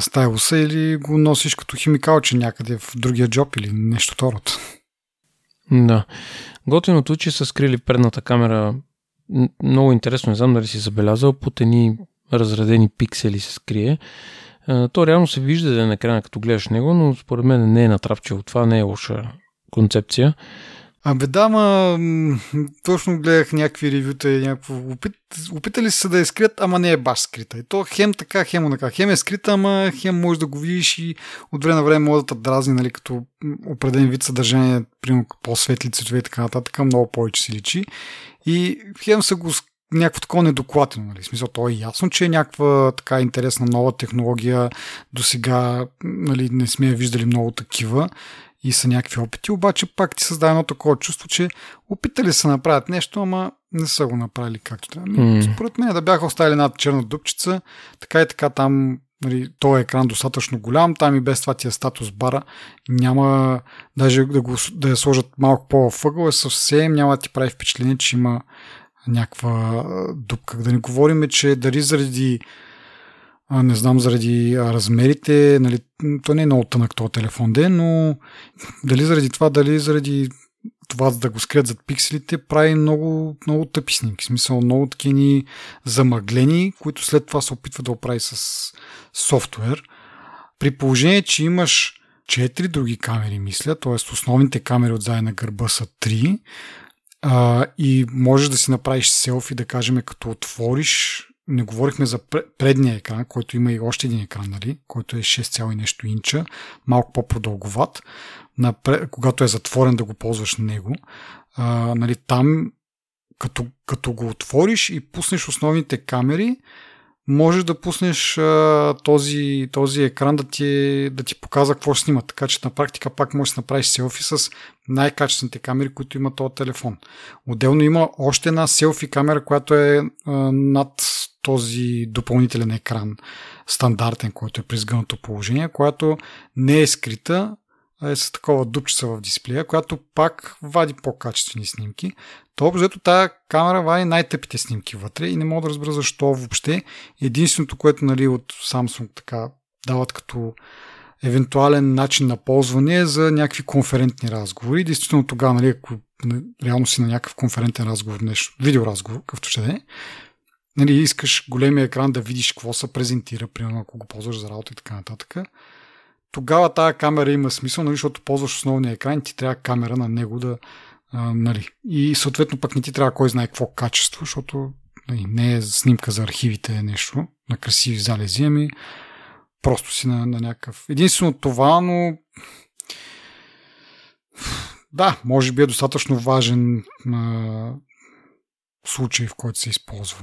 стайлуса, или го носиш като химикалче някъде в другия джоб или нещо второто. Да. Готиното, че са скрили предната камера, много интересно, не знам дали си забелязал, под едни разредени пиксели се скрие. То реално се вижда да е на екрана, като гледаш него, но според мен не е натрапчиво. Това не е лоша концепция. Абе да, точно гледах някакви ревюта и някакво... Опитали са да е скрият, ама не е баш скрита. И то хем така, хем онака. Хем е скрита, ама хем може да го видиш и от време на време може да те дразни, нали, като определен вид съдържание, примерно по-светли цветове и така нататък, много повече си личи. И хем са го някакво такова недоклатено, нали, в смисъл, то е ясно, че е някаква така интересна нова технология, досега, нали, не сме виждали много такива и са някакви опити, обаче пак ти създава едно такова чувство, че опитали са направят нещо, ама не са го направили както трябва. Според мен да бяха оставили една черна дупчица, така и така там, нали, този екран достатъчно голям, там и без това тия статус бара няма, даже да я сложат малко по-въгъл, е съвсем няма да ти прави впечатление, че има някаква дупка. Да не говорим, че дали заради не знам, заради размерите, нали, то не е много тънък този телефон, но дали заради това да го скрият зад пикселите, прави много, много тъпи снимки. В смисъл, много такива замъглени, които след това се опитва да оправи с софтуер. При положение, че имаш 4 други камери, мисля, т.е. основните камери от задна гърба са 3 и можеш да си направиш селфи, да кажем, като отвориш. Не говорихме за предния екран, който има и още един екран, нали, който е 6, нещо инча, малко по-продълговат, когато е затворен да го ползваш на него. Нали, там, като го отвориш и пуснеш основните камери, можеш да пуснеш този екран да ти показва какво ще снима. Така че на практика пак можеш да направиш селфи с най-качествените камери, които има този телефон. Отделно има още една селфи камера, която е над този допълнителен екран, стандартен, който е при сгънато положение, която не е скрита, е с такова дупчица в дисплея, която пак вади по-качествени снимки. То обзето тая камера вади най-тъпите снимки вътре и не мога да разбера защо въобще. Единственото, което, нали, от Samsung така дават като евентуален начин на ползване е за някакви конферентни разговори. Действително тогава, нали, ако реално си на някакъв конферентен разговор, нещо, видеоразговор, както ще е, нали, искаш големия екран да видиш какво се презентира, примерно ако го ползваш за работа и така нататък. Тогава тая камера има смисъл, нали, защото ползваш основния екран, ти трябва камера на него да... нали. И съответно пък не ти трябва кой знае какво качество, защото, нали, не е снимка за архивите, е нещо на красиви залези, ами просто си на някакъв... Единствено това, но... Да, може би е достатъчно важен случай, в който се използва.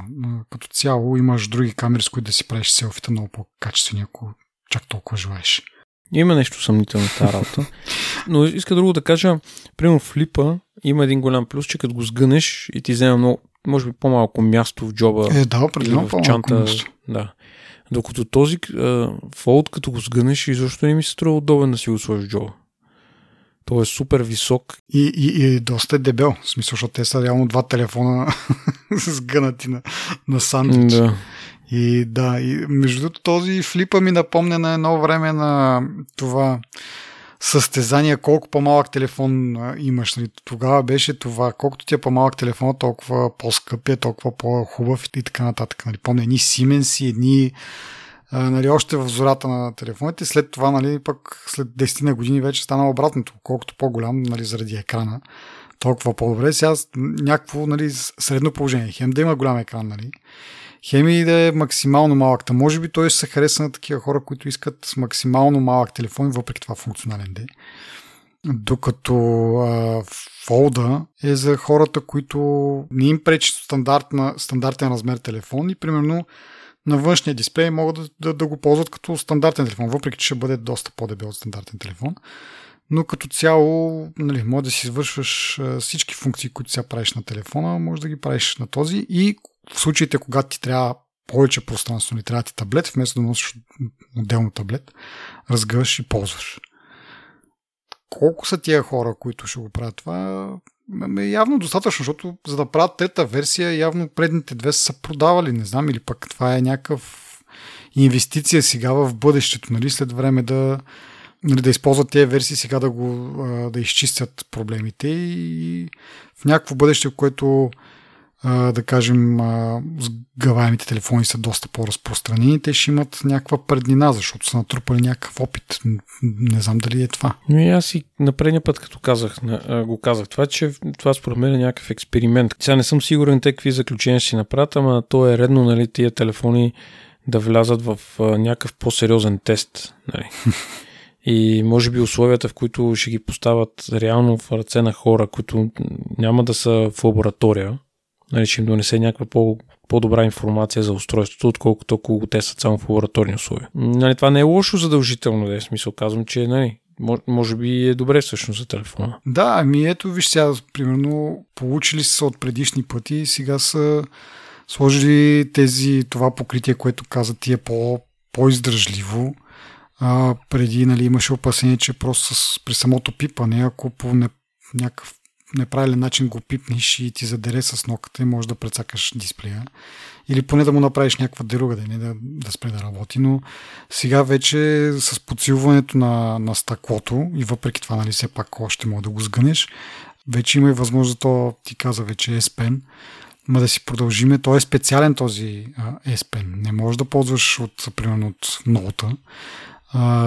Като цяло имаш други камери, с които да си правиш селфита много по-качествени, ако чак толкова желаеш. Има нещо съмнително в тази работа. Но иска друго да кажа, примерно флипа има един голям плюс, че като го сгънеш и ти взема много, може би по-малко място в джоба. Е, да, определено в чанта. Да. Докато този фолд, като го сгънеш, изобщо не ми се струва удобен да си го сложиш в джоба. Той е супер висок. И доста е дебел. В смисъл, защото те са реално два телефона сгънати на сандвич. Да. И да, и между другото този флипа ми напомня на едно време на това състезание колко по-малък телефон имаш. Тогава беше това, колкото ти е по-малък телефон, толкова по-скъп е, толкова по-хубав и така нататък. Нали, помня едни Siemens и едни нали, още в зората на телефоните. След това, нали, пък след 10 на години вече стана обратното. Колкото по-голям, нали, заради екрана, толкова по-добре. Сега някакво, нали, средно положение. Хем да има голям екран, нали, хеми да е максимално малък. Та може би той ще се хареса на такива хора, които искат с максимално малък телефон, въпреки това функционален де. Докато фолда е за хората, които не им пречи стандартен размер телефон и примерно на външния дисплей могат да го ползват като стандартен телефон, въпреки че ще бъде доста по-дебел от стандартен телефон. Но като цяло, нали, може да си извършваш всички функции, които сега правиш на телефона, може да ги правиш на този и в случаите, когато ти трябва повече пространство, не трябва ти таблет, вместо да носиш отделно таблет, разгъваш и ползваш. Колко са тия хора, които ще го правят това? Явно достатъчно, защото за да правят трета версия, явно предните две са продавали, не знам, или пък това е някакъв инвестиция сега в бъдещето, нали, след време да използват тези версии, сега да изчистят проблемите и в някакво бъдеще, което да кажем, сгъваемите телефони са доста по-разпространени, те ще имат някаква преднина, защото са натрупали някакъв опит. Не знам дали е това. Но и аз и на предния път, като казах това, че това според мен е някакъв експеримент. Сега не съм сигурен те какви заключения ще си направят, ама то е редно, нали, тия телефони да влязат в някакъв по-сериозен тест. Нали. И може би условията, в които ще ги поставят реално в ръце на хора, които няма да са в лаборатория, нали, ще им донесе някаква по-добра информация за устройството, отколкото ако те са само в лабораторни условия. Нали, това не е лошо задължително, да е смисъл. Казвам, че нали, може би е добре всъщност за телефона. Да, ами ето, виж сега, примерно, получили са от предишни пъти и сега са сложили това покритие, което каза ти е по-издръжливо. Преди нали, имаше опасение, че просто при самото пипане, ако по някакъв неправилен начин го пипнеш и ти задере с ноката и можеш да прецакаш дисплея. Или поне да му направиш някаква деруга, да спре да работи. Но сега вече с подсилването на стъклото и въпреки това, нали, все пак още може да го сгънеш, вече има и възможност, то ти каза вече S Pen, ма да си продължиме. Той е специален този S Pen. Не можеш да ползваш примерно от ноута,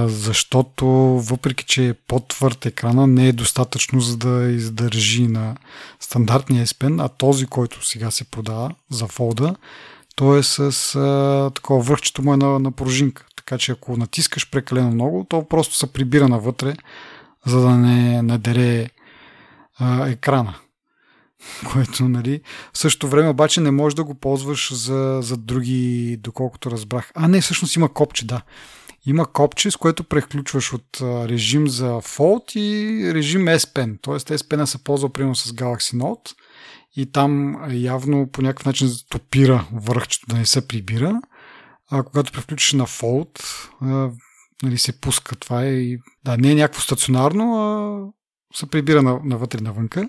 защото въпреки, че е по-твърд екрана, не е достатъчно за да издържи на стандартния S Pen, а този, който сега се продава за фолда, той е с такова върхчето му е на пружинка, така че ако натискаш прекалено много, то просто се прибира навътре, за да не надере екрана, което, нали, в същото време обаче не можеш да го ползваш за други, доколкото разбрах. А не, всъщност има копче, да. Има копче, с което превключваш от режим за Fold и режим S Pen. Тоест S Pen се ползва примерно с Galaxy Note и там явно по някакъв начин топира върхчето да не се прибира. А когато превключиш на Fold, нали, се пуска това и да, не е някакво стационарно, а се прибира навътре навънка.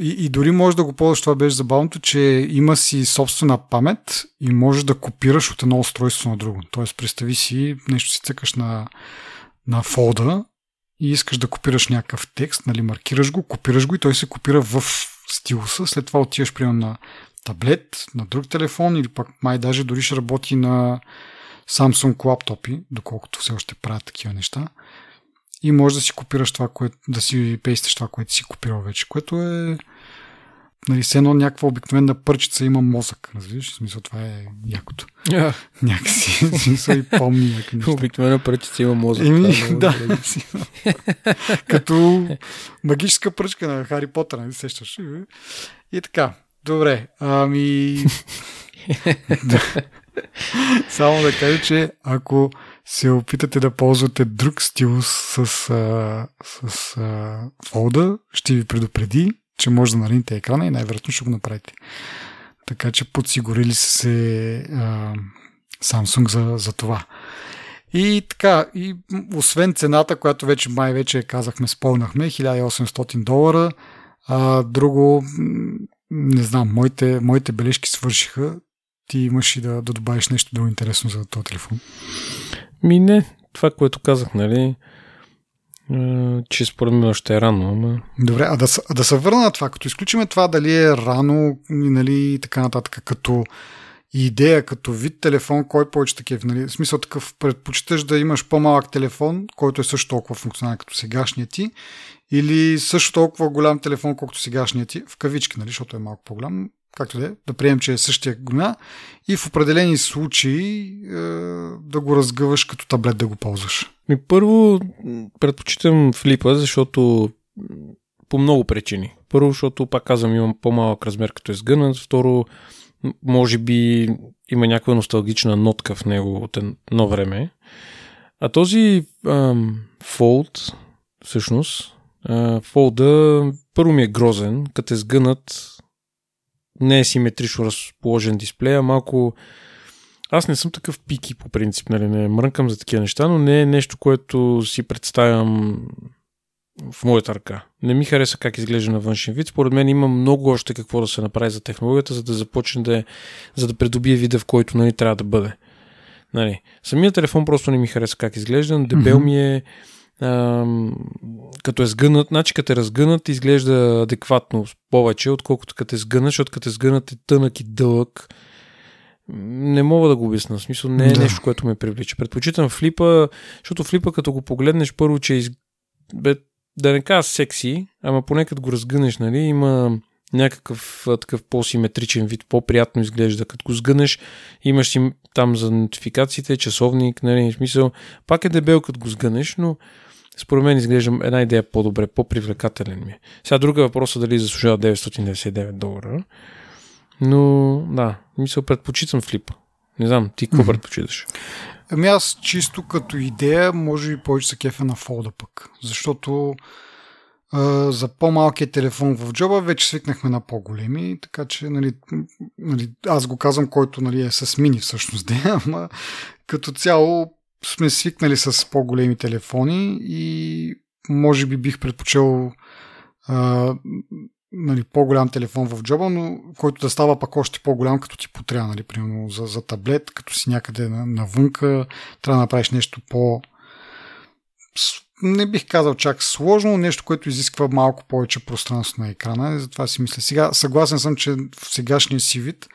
И дори можеш да го ползваш, това беше забавното, че има си собствена памет и можеш да копираш от едно устройство на друго. Тоест, представи си, нещо си цъкаш на фолда и искаш да копираш някакъв текст, нали, маркираш го, копираш го и той се копира в стилуса. След това отиваш примерно на таблет, на друг телефон или пък май даже дори ще работи на Samsung лаптопи, доколкото все още правят такива неща. И можеш да си копираш това, да си пейстиш това, което си копирал вече, което е, нали, все едно някаква обикновена пърчица има мозък, разбираш? В смисъл, това е якото. Yeah. Някакси, в смисъл, и помни някакви неща. Обикновена пърчица има мозък. Да, като магическа пръчка на Хари Потър, нали, сещаш? И така, добре, ами... Само да кажа, че ако се опитате да ползвате друг стилус с Fold-а, ще ви предупреди, че може да наредите екрана и най-вероятно ще го направите. Така че подсигурили са се Samsung за това. И така, и освен цената, която вече май казахме, спомнахме, $1800, друго, не знам, моите бележки свършиха. Ти имаш и да добавиш нещо друго интересно за този телефон? Ми не, това, което казах, нали, че според мен още е рано. Ама... Добре, да се върна на това, като изключим това дали е рано, нали, така нататък, като идея, като вид телефон, кой повече такив, нали, в смисъл такъв, предпочиташ да имаш по-малък телефон, който е също толкова функционален като сегашния ти, или също толкова голям телефон, колкото сегашния ти, в кавички, нали, защото е малко по-голям, както да е, да приемем, че е същия голям, и в определени случаи да го разгъваш като таблет да го ползваш. Ми първо предпочитам флипа, защото по много причини. Първо, защото, пак казвам, имам по-малък размер като е сгънат. Второ, може би има някаква носталгична нотка в него от едно време. А този Fold, всъщност, Fold-а първо ми е грозен, като е сгънат, не е симетрично разположен дисплея, малко... Аз не съм такъв пики по принцип, нали, не мрънкам за такива неща, но не е нещо, което си представям в моята ръка. Не ми хареса как изглежда на външен вид. Според мен има много още какво да се направи за технологията, за да започне за да придобие вида, в който, нали, трябва да бъде. Нали. Самият телефон просто не ми хареса как изглежда. Дебел ми е, като е сгънат, значи като е разгънат, изглежда адекватно повече, отколкото като е сгънат, защото като е сгънат е тънък и дълъг. Не мога да го обясна. В смисъл, не е нещо, което ме привлича. Предпочитам флипа, защото флипа, като го погледнеш, първо, че да не кажа секси, ама поне като го разгънеш, нали, има някакъв такъв по-симетричен вид, по-приятно изглежда. Като го сгънеш, имаш си там за нотификациите, часовник, нали, в смисъл, пак е дебел като го сгънеш, но според мен изглежда една идея по-добре, по-привлекателен ми. Сега друга въпроса дали заслужава $999, но да, мисля, предпочитам флипа. Не знам, ти какво предпочиташ? Ами аз чисто като идея може и повече са кефе на Fold-а пък, защото за по-малкият телефон в джоба вече свикнахме на по-големи, така че, нали, аз го казвам, който, нали, е с мини всъщност, ама като цяло сме свикнали с по-големи телефони и може би бих предпочел нали, по-голям телефон в джоба, но който да става пак още по-голям, като ти потрябва, нали, примерно за таблет, като си някъде навънка, трябва да направиш нещо не бих казал чак сложно, нещо, което изисква малко повече пространство на екрана, и затова си мисля. Сега съгласен съм, че в сегашния си вид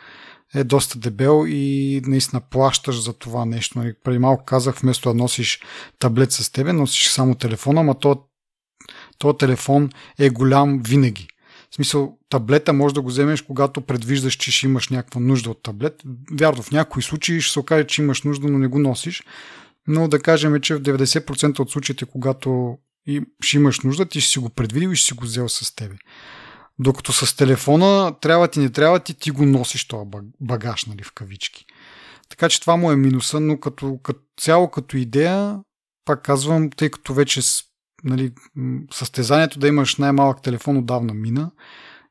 е доста дебел и наистина плащаш за това нещо. Нали, преди малко казах, вместо да носиш таблет с тебе, носиш само телефона, ама то телефон е голям винаги. В смисъл, таблета може да го вземеш, когато предвиждаш, че ще имаш някаква нужда от таблет. Вярно, в някои случаи ще се окаже, че имаш нужда, но не го носиш. Но да кажем, че в 90% от случаите, когато ще имаш нужда, ти ще си го предвидил и ще си го взел с тебе. Докато с телефона трябва ти, не трябва ти го носиш това багаж, нали, в кавички. Така че това му е минуса, но като цяло, като идея, пак казвам, тъй като вече нали, състезанието да имаш най-малък телефон отдавна мина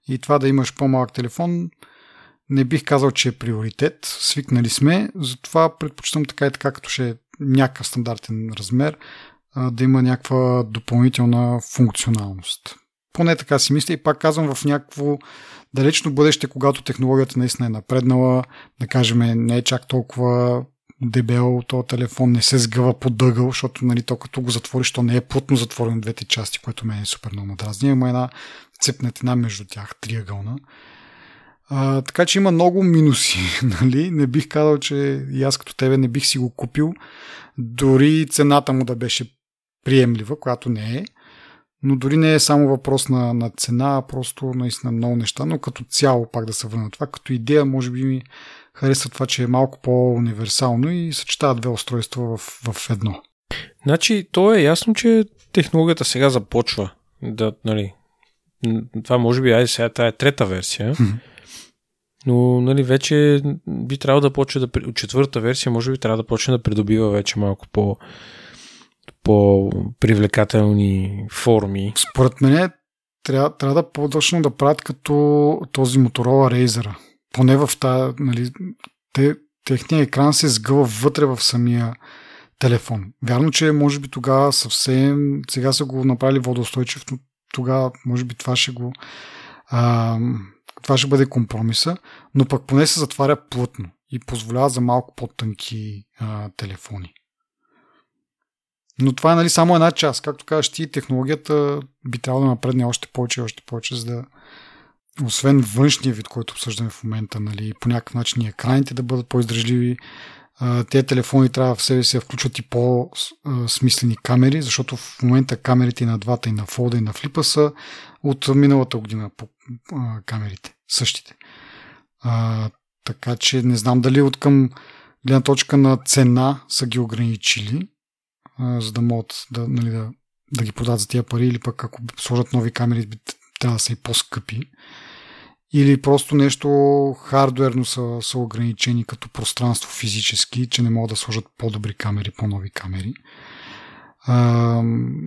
и това да имаш по-малък телефон, не бих казал, че е приоритет. Свикнали сме, затова предпочитам така и така, като ще е някакъв стандартен размер, да има някаква допълнителна функционалност. Поне така си мисля и пак казвам, в някакво далечно бъдеще, когато технологията наистина е напреднала, да кажем, не е чак толкова дебел, този телефон не се сгъва по дъгъл, защото, нали, то като го затвориш, то не е плътно затворено на двете части, което мен е супер много дразни, има една цепнатина между тях, триъгълна. Така че има много минуси, нали? Не бих казал, че и аз като тебе не бих си го купил, дори цената му да беше приемлива, която не е, но дори не е само въпрос на цена, а просто наистина много неща, но като цяло пак да се върна това, като идея може би ми харесва това, че е малко по-универсално и съчетава две устройства в едно. Значи, то е ясно, че технологията сега започва да, нали, това може би, айде сега, тая е трета версия, но нали, вече би трябвало да почне да, от четвърта версия може би трябва да почне да придобива вече малко по-привлекателни форми. Според мен трябва да по-точно да правят като този Motorola Razr. Поне в тази, нали, техният екран се сгъва вътре в самия телефон. Вярно, че може би тогава съвсем, сега са го направили водоустойчив, но тогава може би това ще го това ще бъде компромиса, но пък поне се затваря плътно и позволява за малко по-тънки телефони. Но това е нали, само една част. Както кажеш ти, технологията би трябвало да напредне още повече, за да освен външния вид, който обсъждаме в момента, нали, по някакъв начин екраните да бъдат по-издръжливи. Те телефони трябва в себе си да включват и по-смислени камери, защото в момента камерите и на двата, и на Fold, и на Flip са от миналата година по камерите, същите. Така че не знам дали от към гледна точка на цена са ги ограничили, за да могат да, нали, да ги продават за тия пари, или пък ако сложат нови камери, трябва да са и по-скъпи. Или просто нещо хардуерно са ограничени като пространство физически, че не могат да сложат по-добри камери, по-нови камери.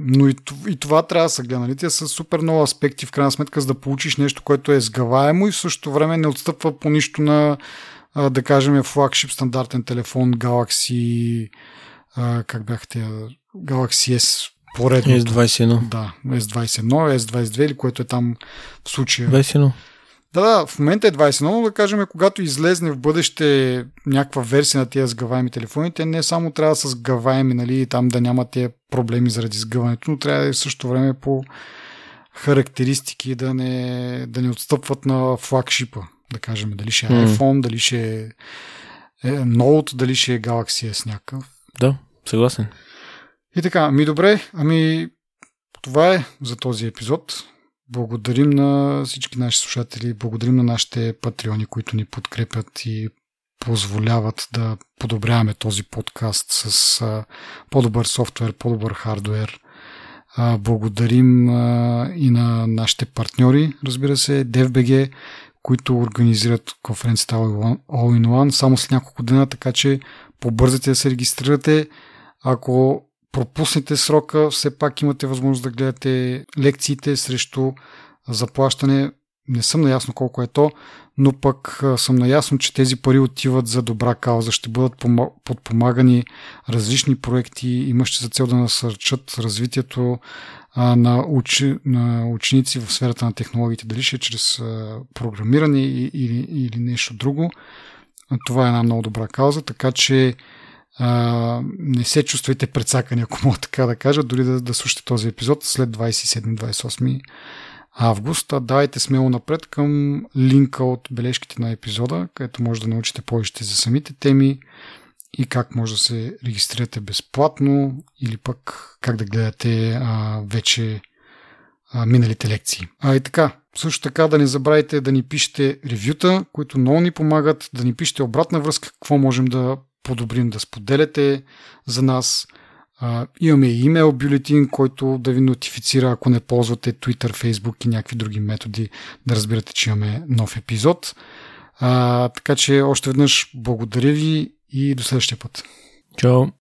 Но и това трябва да се гледа. Нали? Те са супер много аспекти, в крайна сметка, за да получиш нещо, което е сгъваемо и в същото време не отстъпва по нищо на, да кажем, флагшип стандартен телефон Galaxy... как бяха тия? Galaxy S поредно. S21. Да, S21, S22 или което е там в случая. 21. Да, в момента е 21, но да кажем, когато излезне в бъдеще някаква версия на тези сгъваеми телефони, те не само трябва да са сгъваеми, нали, там да няма тези проблеми заради сгъването, но трябва да в същото време по характеристики да не отстъпват на флагшипа. Да кажем, дали ще е iPhone, дали ще е Note, дали ще е Galaxy S някакъв. Да, съгласен. И така, добре, това е за този епизод. Благодарим на всички наши слушатели, благодарим на нашите патреони, които ни подкрепят и позволяват да подобряваме този подкаст с по-добър софтуер, по-добър хардуер. Благодарим и на нашите партньори, разбира се, DEV.BG, които организират конференцията All in One само след няколко дена, така че побързате да се регистрирате. Ако пропуснете срока, все пак имате възможност да гледате лекциите срещу заплащане. Не съм наясно колко е то, но пък съм наясно, че тези пари отиват за добра кауза. Ще бъдат подпомагани различни проекти, имащи за цел да насърчат развитието на ученици в сферата на технологиите. Дали ще чрез програмиране или нещо друго. Това е една много добра кауза, така че не се чувствайте прецакани, ако мога така да кажа, дори да слушате този епизод след 27-28 август. Давайте смело напред към линка от бележките на епизода, където може да научите повече за самите теми и как може да се регистрирате безплатно или пък как да гледате вече миналите лекции. И така, също така да не забравяйте да ни пишете ревюта, които много ни помагат, да ни пишете обратна връзка, какво можем да подобрим, да споделяте за нас. Имаме и имейл бюлетин, който да ви нотифицира, ако не ползвате Twitter, Facebook и някакви други методи, да разбирате, че имаме нов епизод. Така че още веднъж благодаря ви и до следващия път. Чао!